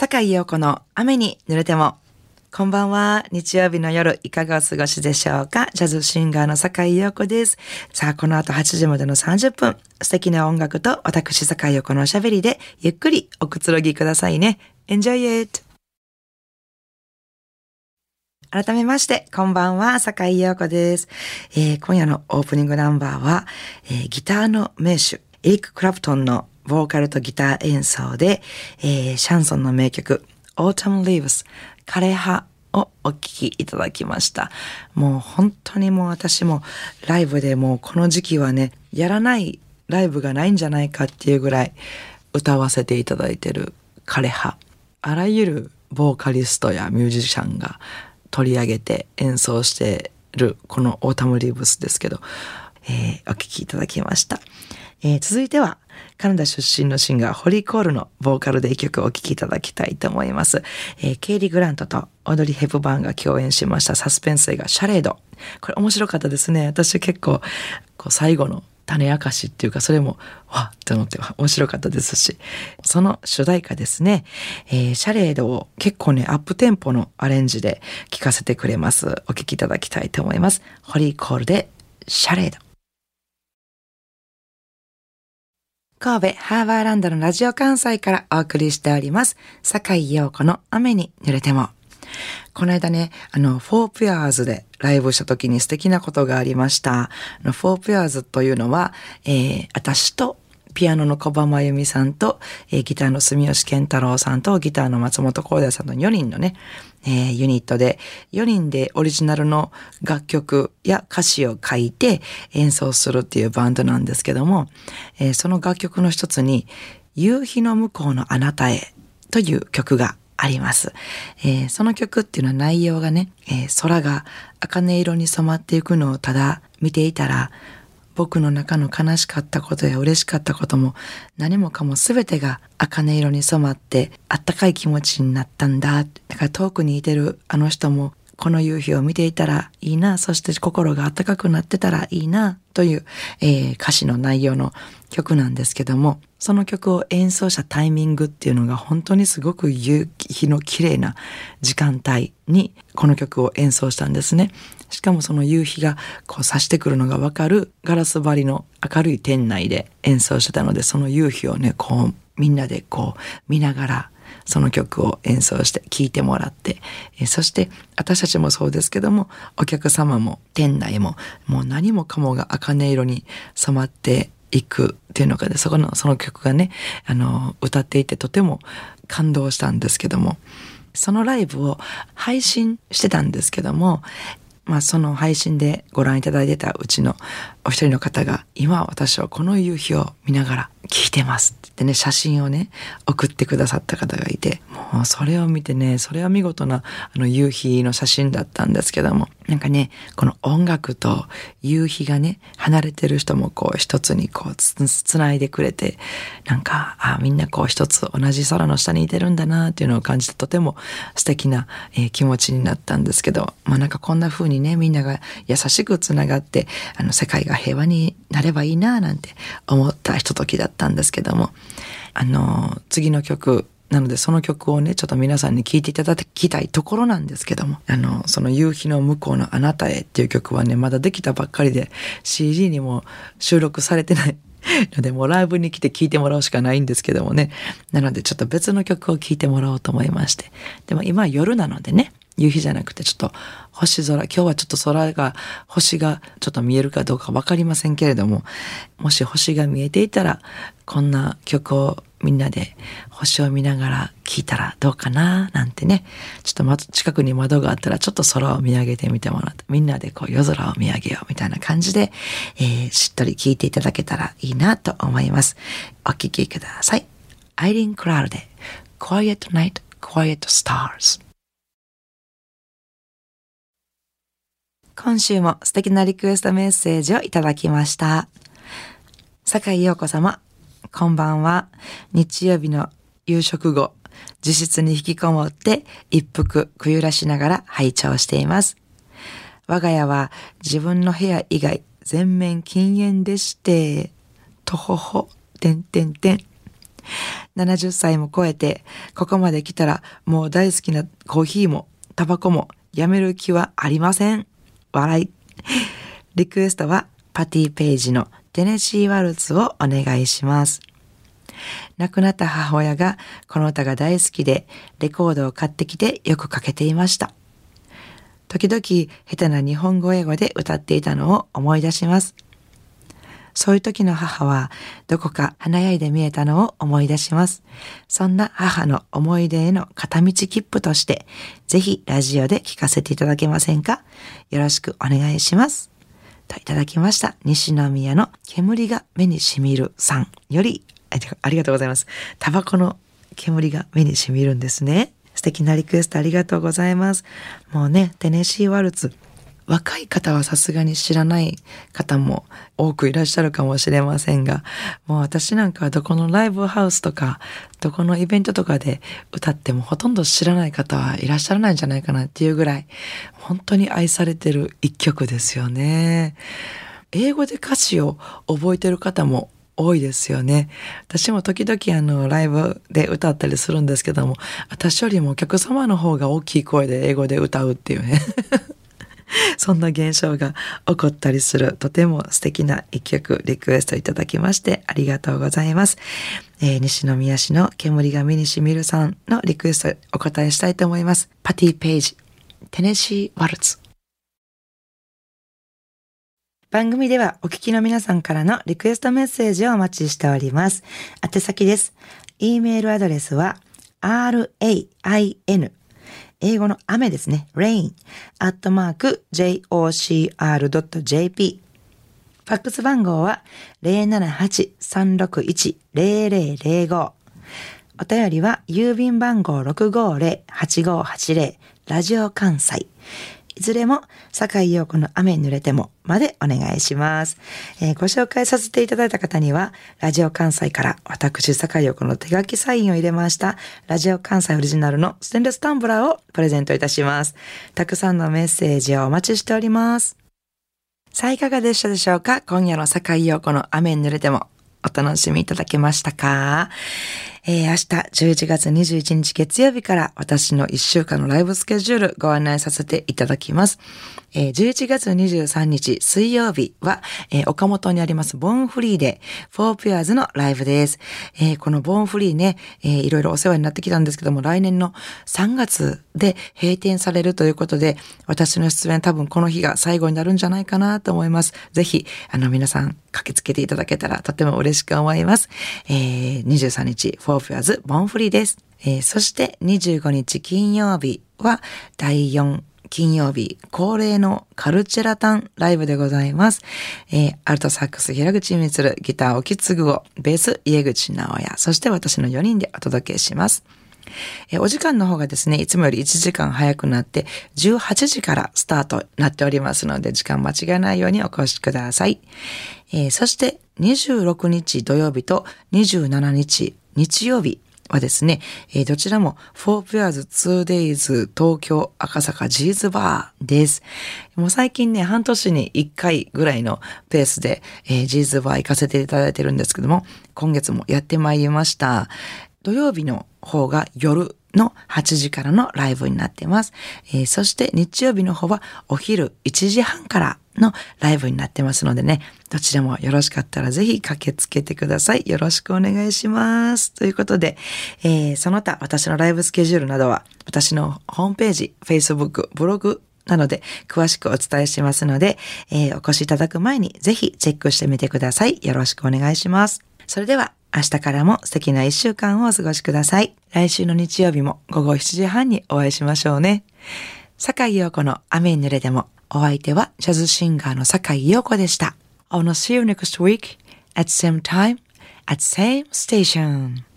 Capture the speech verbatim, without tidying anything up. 坂井陽子の雨に濡れても。こんばんは。日曜日の夜、いかがお過ごしでしょうか？ジャズシンガーの坂井陽子です。さあ、この後はちじまでのさんじゅっぷん、素敵な音楽と私坂井陽子のおしゃべりで、ゆっくりおくつろぎくださいね。Enjoy it! 改めまして、こんばんは。坂井陽子です、えー。今夜のオープニングナンバーは、えー、ギターの名手、エリック・クラプトンのボーカルとギター演奏で、えー、シャンソンの名曲、Autumn Leaves、枯れ葉をお聴きいただきました。もう本当にもう私もライブでもうこの時期はね、やらないライブがないんじゃないかっていうぐらい歌わせていただいてる枯れ葉。あらゆるボーカリストやミュージシャンが取り上げて演奏してるこのAutumn Leavesですけど、えー、お聴きいただきました。えー、続いてはカナダ出身のシンガーホリー・コールのボーカルで一曲お聴きいただきたいと思います、えー、ケイリー・グラントとオードリー・ヘプバーンが共演しましたサスペンス映画シャレード。これ面白かったですね。私結構こう最後の種明かしっていうか、それもわって思って面白かったですし、その主題歌ですね、えー、シャレードを結構ねアップテンポのアレンジで聴かせてくれます。お聴きいただきたいと思います。ホリー・コールでシャレード。神戸ハーバーランドのラジオ関西からお送りしております。坂井陽子の雨に濡れても。この間ね、あの、フォーピアーズでライブした時に素敵なことがありました。フォーピアーズというのは、えー、私とピアノの小場真由美さんと、えー、ギターの住吉健太郎さんとギターの松本光大さんのよにんのね、えー、ユニットで、よにんでオリジナルの楽曲や歌詞を書いて演奏するっていうバンドなんですけども、えー、その楽曲の一つに夕日の向こうのあなたへという曲があります、えー、その曲っていうのは内容がね、えー、空が茜色に染まっていくのをただ見ていたら、僕の中の悲しかったことや嬉しかったことも何もかも全てが茜色に染まってあったかい気持ちになったんだ。だから遠くにいてるあの人もこの夕日を見ていたらいいな、そして心があったかくなってたらいいなという、えー、歌詞の内容の曲なんですけども、その曲を演奏したタイミングっていうのが本当にすごく夕日の綺麗な時間帯にこの曲を演奏したんですね。しかもその夕日がこう差してくるのがわかるガラス張りの明るい店内で演奏してたので、その夕日をねこうみんなでこう見ながらその曲を演奏して聴いてもらって、えー、そして私たちもそうですけども、お客様も店内ももう何もかもが茜色に染まっていくっていうのがね、そこのその曲がね、あの歌っていてとても感動したんですけども、そのライブを配信してたんですけども、まあ、その配信でご覧いただいてたうちのお一人の方が、今私はこの夕日を見ながら聴いてますって言ってね、写真をね送ってくださった方がいて、もうそれを見てね、それは見事なあの夕日の写真だったんですけども、なんかねこの音楽と夕日がね離れてる人もこう一つにこう つ, つないでくれて、なんかあみんなこう一つ同じ空の下にいてるんだなっていうのを感じて、とても素敵な、えー、気持ちになったんですけど、まあなんかこんな風にねみんなが優しくつながってあの世界が平和になればいいななんて思ったひとときだったんですけども、あの次の曲なのでその曲をねちょっと皆さんに聴いていただきたいところなんですけども、あのその夕日の向こうのあなたへっていう曲はねまだできたばっかりで シーディー にも収録されてないので、もうライブに来て聴いてもらうしかないんですけどもね、なのでちょっと別の曲を聴いてもらおうと思いまして、でも今夜なのでね、夕日じゃなくてちょっと星空、今日はちょっと空が星がちょっと見えるかどうか分かりませんけれども、もし星が見えていたらこんな曲をみんなで星を見ながら聴いたらどうかななんてね、ちょっと近くに窓があったらちょっと空を見上げてみてもらって、みんなでこう夜空を見上げようみたいな感じで、えー、しっとり聴いていただけたらいいなと思います。お聴きください。アイリン・クラールで Quiet Night, Quiet Stars。今週も素敵なリクエストメッセージをいただきました。坂井陽子様、こんばんは。日曜日の夕食後、自室に引きこもって一服くゆらしながら拝聴しています。我が家は自分の部屋以外全面禁煙でして、とほほ、てんてんてん。ななじゅっさいも超えてここまで来たらもう大好きなコーヒーもタバコもやめる気はありません。笑い。リクエストはパティ・ペイジのテネシー・ワルツをお願いします。亡くなった母親がこの歌が大好きでレコードを買ってきてよくかけていました。時々下手な日本語英語で歌っていたのを思い出します。そういう時の母はどこか華やいで見えたのを思い出します。そんな母の思い出への片道切符としてぜひラジオで聴かせていただけませんか？よろしくお願いします。といただきました。西宮の煙が目にしみるさんより、ありがとうございます。タバコの煙が目にしみるんですね。素敵なリクエストありがとうございます。もうね、テネシーワルツ。若い方はさすがに知らない方も多くいらっしゃるかもしれませんが、もう私なんかはどこのライブハウスとか、どこのイベントとかで歌ってもほとんど知らない方はいらっしゃらないんじゃないかなっていうぐらい、本当に愛されてる一曲ですよね。英語で歌詞を覚えてる方も多いですよね。私も時々あのライブで歌ったりするんですけども、私よりもお客様の方が大きい声で英語で歌うっていうねそんな現象が起こったりする、とても素敵な一曲リクエストいただきましてありがとうございます。えー、西宮市の煙が目にしみるさんのリクエストお答えしたいと思います。パティ・ペイジ、テネシー・ワルツ。番組ではお聞きの皆さんからのリクエストメッセージをお待ちしております。宛先です。E メールアドレスは rain 英語の雨ですね。rain アットマーク ジェイオーシーアールドットジェイピー。ファックス番号は ゼロななはち さんろくいち ゼロゼロゼロご。お便りは郵便番号 ろくごゼロ はちごはちゼロ ラジオ関西。いずれも坂井陽子の雨に濡れてもまでお願いします。えー、ご紹介させていただいた方にはラジオ関西から私坂井陽子の手書きサインを入れましたラジオ関西オリジナルのステンレスタンブラーをプレゼントいたします。たくさんのメッセージをお待ちしております。さあいかがでしたでしょうか。今夜の坂井陽子の雨に濡れてもお楽しみいただけましたか。えー、明日じゅういちがつにじゅういちにち月曜日から私のいっしゅうかんのライブスケジュールご案内させていただきます。えー、じゅういちがつにじゅうさんにち水曜日は、えー、岡本にありますボーンフリーでフォーピュアーズのライブです。えー、このボーンフリーね、えー、いろいろお世話になってきたんですけども、来年のさんがつで閉店されるということで、私の出演多分この日が最後になるんじゃないかなと思います。ぜひあの皆さん駆けつけていただけたらとても嬉しく思います。えー、にじゅうさんにちフォーピュアーズボーンフリーです。えー、そしてにじゅうごにち金曜日はだいよん金曜日恒例のカルチェラタンライブでございます。えー、アルトサックス平口光、ギター沖継を、ベース家口直也、そして私のよにんでお届けします。えー、お時間の方がですね、いつもよりいちじかん早くなってじゅうはちじからスタートになっておりますので、時間間違えないようにお越しください。えー、そしてにじゅうろくにち土曜日とにじゅうしちにち日曜日はですね、えー、どちらもフォーピュアーズツーデイズ東京赤坂ジーズバーです。もう最近ね、半年にいっかいぐらいのペースで、えー、ジーズバー行かせていただいてるんですけども、今月もやってまいりました。土曜日の方が夜のはちじからのライブになってます。えー、そして日曜日の方はお昼いちじはんからのライブになってますのでね、どちらもよろしかったらぜひ駆けつけてください。よろしくお願いします。ということで、えー、その他私のライブスケジュールなどは私のホームページ、Facebook、ブログなどで詳しくお伝えしますので、えー、お越しいただく前にぜひチェックしてみてください。よろしくお願いします。それでは明日からも素敵な一週間をお過ごしください。来週の日曜日も午後しちじはんにお会いしましょうね。坂井陽子の雨に濡れても、お相手はジャズシンガーの坂井陽子でした。I wanna see you next week at same time at same station.